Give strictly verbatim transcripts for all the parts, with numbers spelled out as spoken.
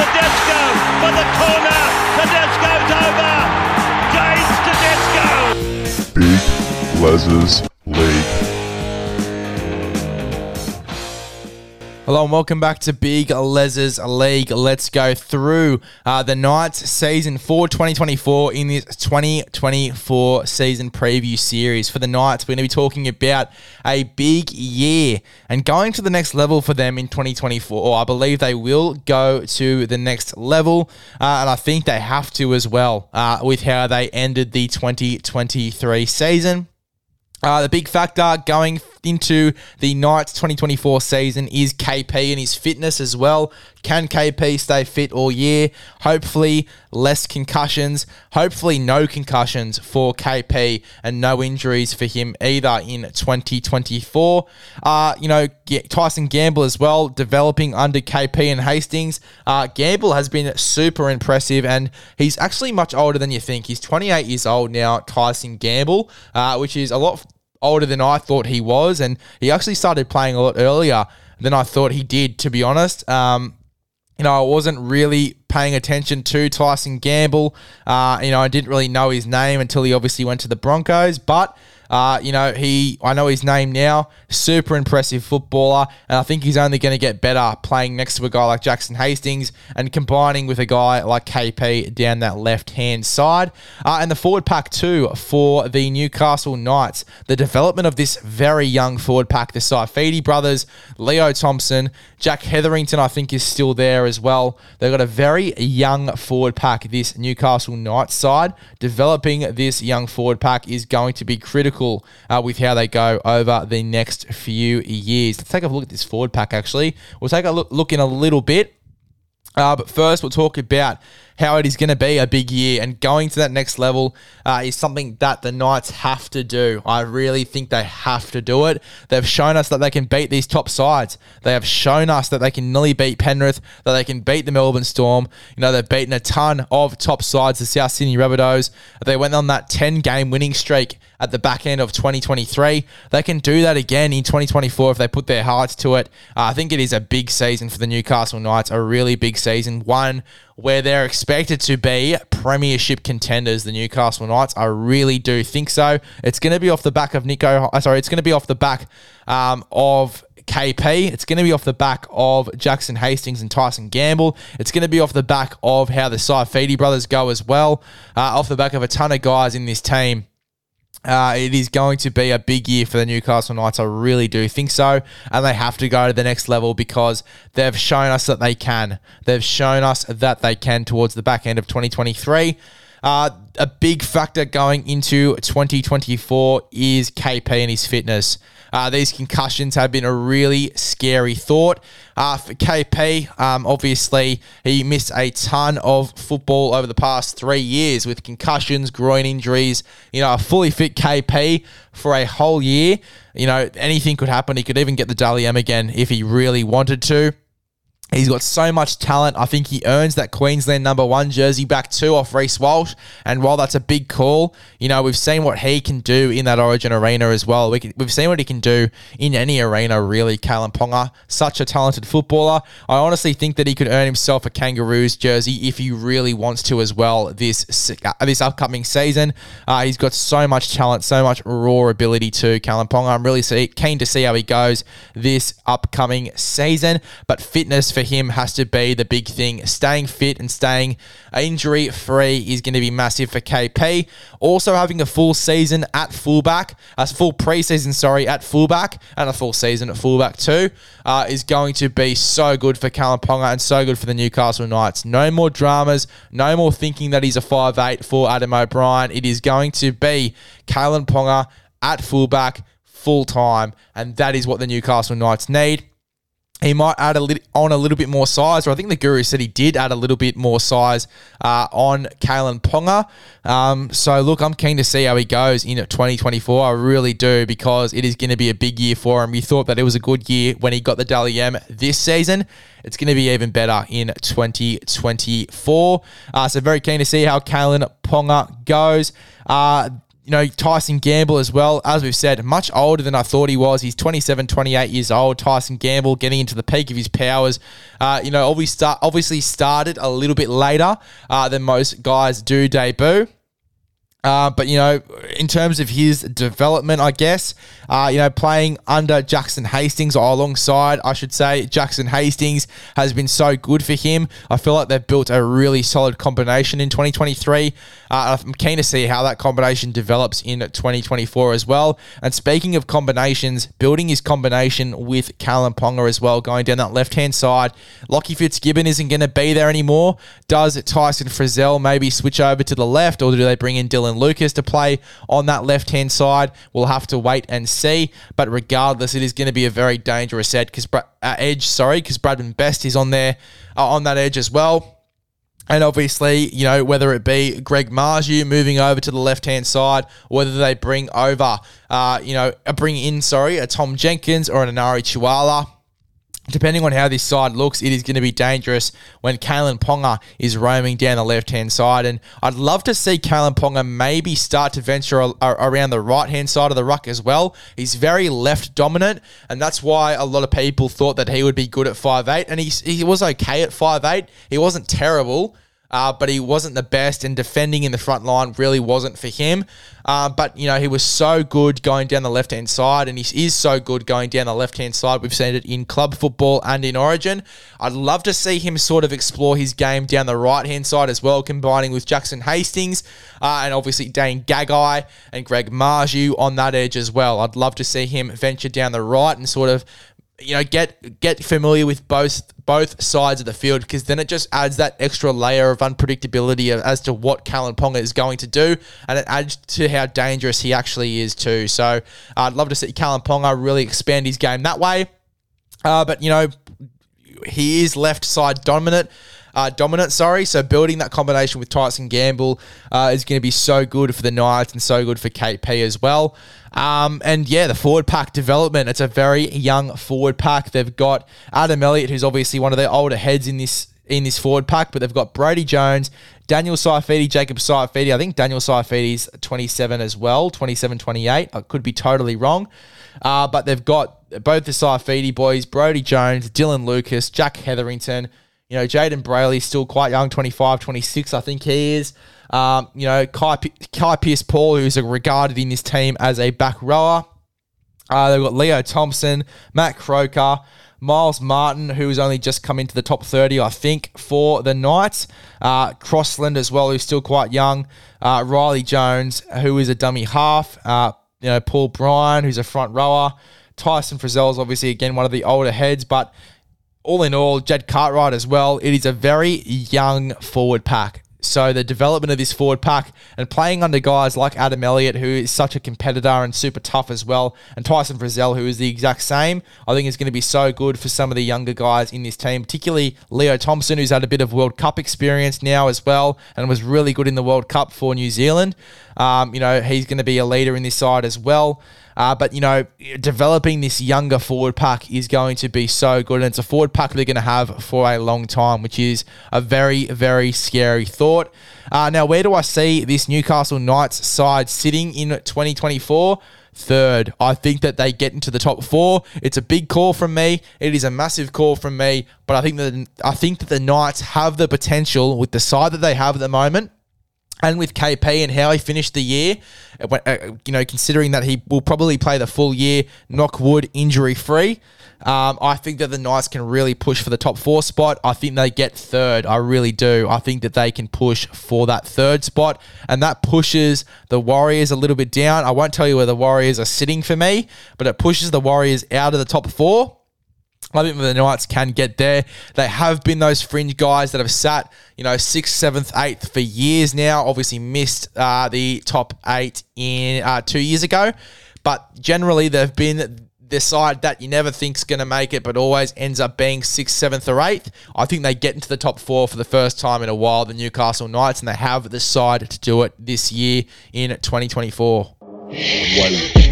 Tedesco for the corner. Tedesco's over. James Tedesco. Big Les's League. Hello and welcome back to Big Les's League. Let's go through uh, the Knights season for twenty twenty-four in this twenty twenty-four season preview series. For the Knights, we're going to be talking about a big year and going to the next level for them in twenty twenty-four. I believe they will go to the next level, uh, and I think they have to as well uh, with how they ended the twenty twenty-three season. Uh, the big factor going into the Knights twenty twenty-four season is K P and his fitness as well. Can K P stay fit all year? Hopefully less concussions. Hopefully no concussions for K P and no injuries for him either in twenty twenty-four. Uh, you know, Tyson Gamble as well, developing under K P and Hastings. Uh, Gamble has been super impressive, and he's actually much older than you think. He's twenty-eight years old now, Tyson Gamble, uh, which is a lot older than I thought he was, and he actually started playing a lot earlier than I thought he did, to be honest. Um, you know, I wasn't really paying attention to Tyson Gamble. Uh, you know, I didn't really know his name until he obviously went to the Broncos, but Uh, you know, he. I know his name now, super impressive footballer, and I think he's only going to get better playing next to a guy like Jackson Hastings and combining with a guy like K P down that left-hand side. Uh, and the forward pack too for the Newcastle Knights, the development of this very young forward pack, the Saifidi brothers, Leo Thompson, Jack Hetherington I think is still there as well. They've got a very young forward pack, this Newcastle Knights side. Developing this young forward pack is going to be critical Uh, with how they go over the next few years. Let's take a look at this forward pack, actually. We'll take a look, look in a little bit. Uh, but first, we'll talk about how it is going to be a big year, and going to that next level uh, is something that the Knights have to do. I really think they have to do it. They've shown us that they can beat these top sides. They have shown us that they can nearly beat Penrith, that they can beat the Melbourne Storm. You know, they've beaten a ton of top sides, the South Sydney Rabbitohs. They went on that ten-game winning streak at the back end of twenty twenty-three. They can do that again in twenty twenty-four if they put their hearts to it. Uh, I think it is a big season for the Newcastle Knights, a really big season, one where they're expected to be premiership contenders, the Newcastle Knights. I really do think so. It's going to be off the back of Nico. Sorry, it's going to be off the back um, of K P. It's going to be off the back of Jackson Hastings and Tyson Gamble. It's going to be off the back of how the Saifidi brothers go as well. Uh, off the back of a ton of guys in this team. Uh, it is going to be a big year for the Newcastle Knights. I really do think so. And they have to go to the next level because they've shown us that they can. They've shown us that they can towards the back end of twenty twenty-three. Uh, a big factor going into twenty twenty-four is K P and his fitness. Uh, these concussions have been a really scary thought. Uh, for K P, um, obviously, he missed a ton of football over the past three years with concussions, groin injuries. You know, a fully fit K P for a whole year, you know, anything could happen. He could even get the Daly M again if he really wanted to. He's got so much talent. I think he earns that Queensland number one jersey back too off Reece Walsh. And while that's a big call, you know, we've seen what he can do in that Origin arena as well. We can, we've seen what he can do in any arena, really. Kalen Ponga, such a talented footballer. I honestly think that he could earn himself a Kangaroos jersey if he really wants to as well this uh, this upcoming season. Uh, he's got so much talent, so much raw ability too, Kalen Ponga. I'm really see, keen to see how he goes this upcoming season. But fitness for him has to be the big thing. Staying fit and staying injury free is going to be massive for K P. Also having a full season at fullback, a full preseason, sorry, at fullback, and a full season at fullback too, uh, is going to be so good for Kalen Ponga and so good for the Newcastle Knights. No more dramas, no more thinking that he's a five eight for Adam O'Brien. It is going to be Kalen Ponga at fullback full time, and that is what the Newcastle Knights need. He might add a little, on a little bit more size, or I think the Guru said he did add a little bit more size uh, on Kalen Ponga. Um, so, look, I'm keen to see how he goes in twenty twenty-four. I really do, because it is going to be a big year for him. We thought that it was a good year when he got the Daly M this season. It's going to be even better in twenty twenty-four. Uh, so, very keen to see how Kalen Ponga goes. Uh, You know, Tyson Gamble as well, as we've said, much older than I thought he was. He's twenty-seven, twenty-eight years old. Tyson Gamble getting into the peak of his powers. Uh, you know, obviously, obviously started a little bit later uh, than most guys do debut. Uh, but, you know, in terms of his development, I guess, uh, you know, playing under Jackson Hastings or alongside, I should say, Jackson Hastings has been so good for him. I feel like they've built a really solid combination in twenty twenty-three. Uh, I'm keen to see how that combination develops in twenty twenty-four as well. And speaking of combinations, building his combination with Kalen Ponga as well, going down that left-hand side. Lockie Fitzgibbon isn't going to be there anymore. Does Tyson Frizzell maybe switch over to the left, or do they bring in Dylan Lucas to play on that left-hand side? We'll have to wait and see. But regardless, it is going to be a very dangerous edge because uh, edge, sorry, because Bradman Best is on there uh, on that edge as well. And obviously, you know, whether it be Greg Marzhew moving over to the left-hand side, whether they bring over, uh, you know, bring in, sorry, a Tom Jenkins or an Anari Chawala. Depending on how this side looks, it is going to be dangerous when Kalen Ponga is roaming down the left-hand side. And I'd love to see Kalen Ponga maybe start to venture a- around the right-hand side of the ruck as well. He's very left-dominant, and that's why a lot of people thought that he would be good at five eight. And he, he was okay at five eight. He wasn't terrible. Uh, but he wasn't the best, and defending in the front line really wasn't for him. Uh, but, you know, he was so good going down the left-hand side, and he is so good going down the left-hand side. We've seen it in club football and in Origin. I'd love to see him sort of explore his game down the right-hand side as well, combining with Jackson Hastings uh, and obviously Dane Gagai and Greg Marzhew on that edge as well. I'd love to see him venture down the right and sort of, you know, get get familiar with both both sides of the field, because then it just adds that extra layer of unpredictability of, as to what Kalen Ponga is going to do, and it adds to how dangerous he actually is too. So uh, I'd love to see Kalen Ponga really expand his game that way. Uh, but, you know, he is left side dominant. Uh, dominant, sorry. So building that combination with Tyson Gamble uh, is going to be so good for the Knights and so good for K P as well. Um, and yeah, the forward pack development. It's a very young forward pack. They've got Adam Elliott, who's obviously one of their older heads in this in this forward pack, but they've got Brody Jones, Daniel Saifidi, Jacob Saifidi. I think Daniel Saifidi's twenty-seven as well, twenty-seven, twenty-eight. I could be totally wrong. Uh, but they've got both the Saifidi boys, Brody Jones, Dylan Lucas, Jack Hetherington. You know, Jayden Braley, still quite young, twenty-five, twenty-six, I think he is. Um, you know, Kai, P- Kai Pierce-Paul, who's regarded in this team as a back rower. Uh, they've got Leo Thompson, Matt Croker, Miles Martin, who's only just come into the top thirty, I think, for the Knights. Uh, Crossland as well, who's still quite young. Uh, Riley Jones, who is a dummy half. Uh, you know, Paul Bryan, who's a front rower. Tyson Frizzell is obviously, again, one of the older heads, but all in all, Jed Cartwright as well. It is a very young forward pack. So the development of this forward pack and playing under guys like Adam Elliott, who is such a competitor and super tough as well, and Tyson Frizzell, who is the exact same, I think is going to be so good for some of the younger guys in this team, particularly Leo Thompson, who's had a bit of World Cup experience now as well and was really good in the World Cup for New Zealand. Um, you know, he's going to be a leader in this side as well. Uh, but, you know, developing this younger forward pack is going to be so good. And it's a forward pack they're going to have for a long time, which is a very, very scary thought. Uh, now, where do I see this Newcastle Knights side sitting in twenty twenty-four? Third. I think that they get into the top four. It's a big call from me. It is a massive call from me. But I think that, I think that the Knights have the potential with the side that they have at the moment, and with K P and how he finished the year, you know, considering that he will probably play the full year, knock wood, injury-free, um, I think that the Knights can really push for the top four spot. I think they get third. I really do. I think that they can push for that third spot, and that pushes the Warriors a little bit down. I won't tell you where the Warriors are sitting for me, but it pushes the Warriors out of the top four. I think the Knights can get there. They have been those fringe guys that have sat, you know, sixth, seventh, eighth for years now. Obviously missed uh, the top eight in uh, two years ago. But generally they've been the side that you never think's going to make it, but always ends up being sixth, seventh, or eighth. I think they get into the top four for the first time in a while, the Newcastle Knights, and they have the side to do it this year in twenty twenty-four. Wow.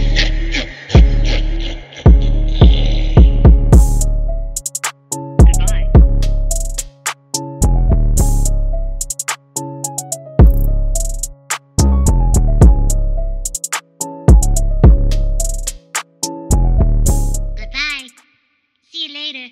Later.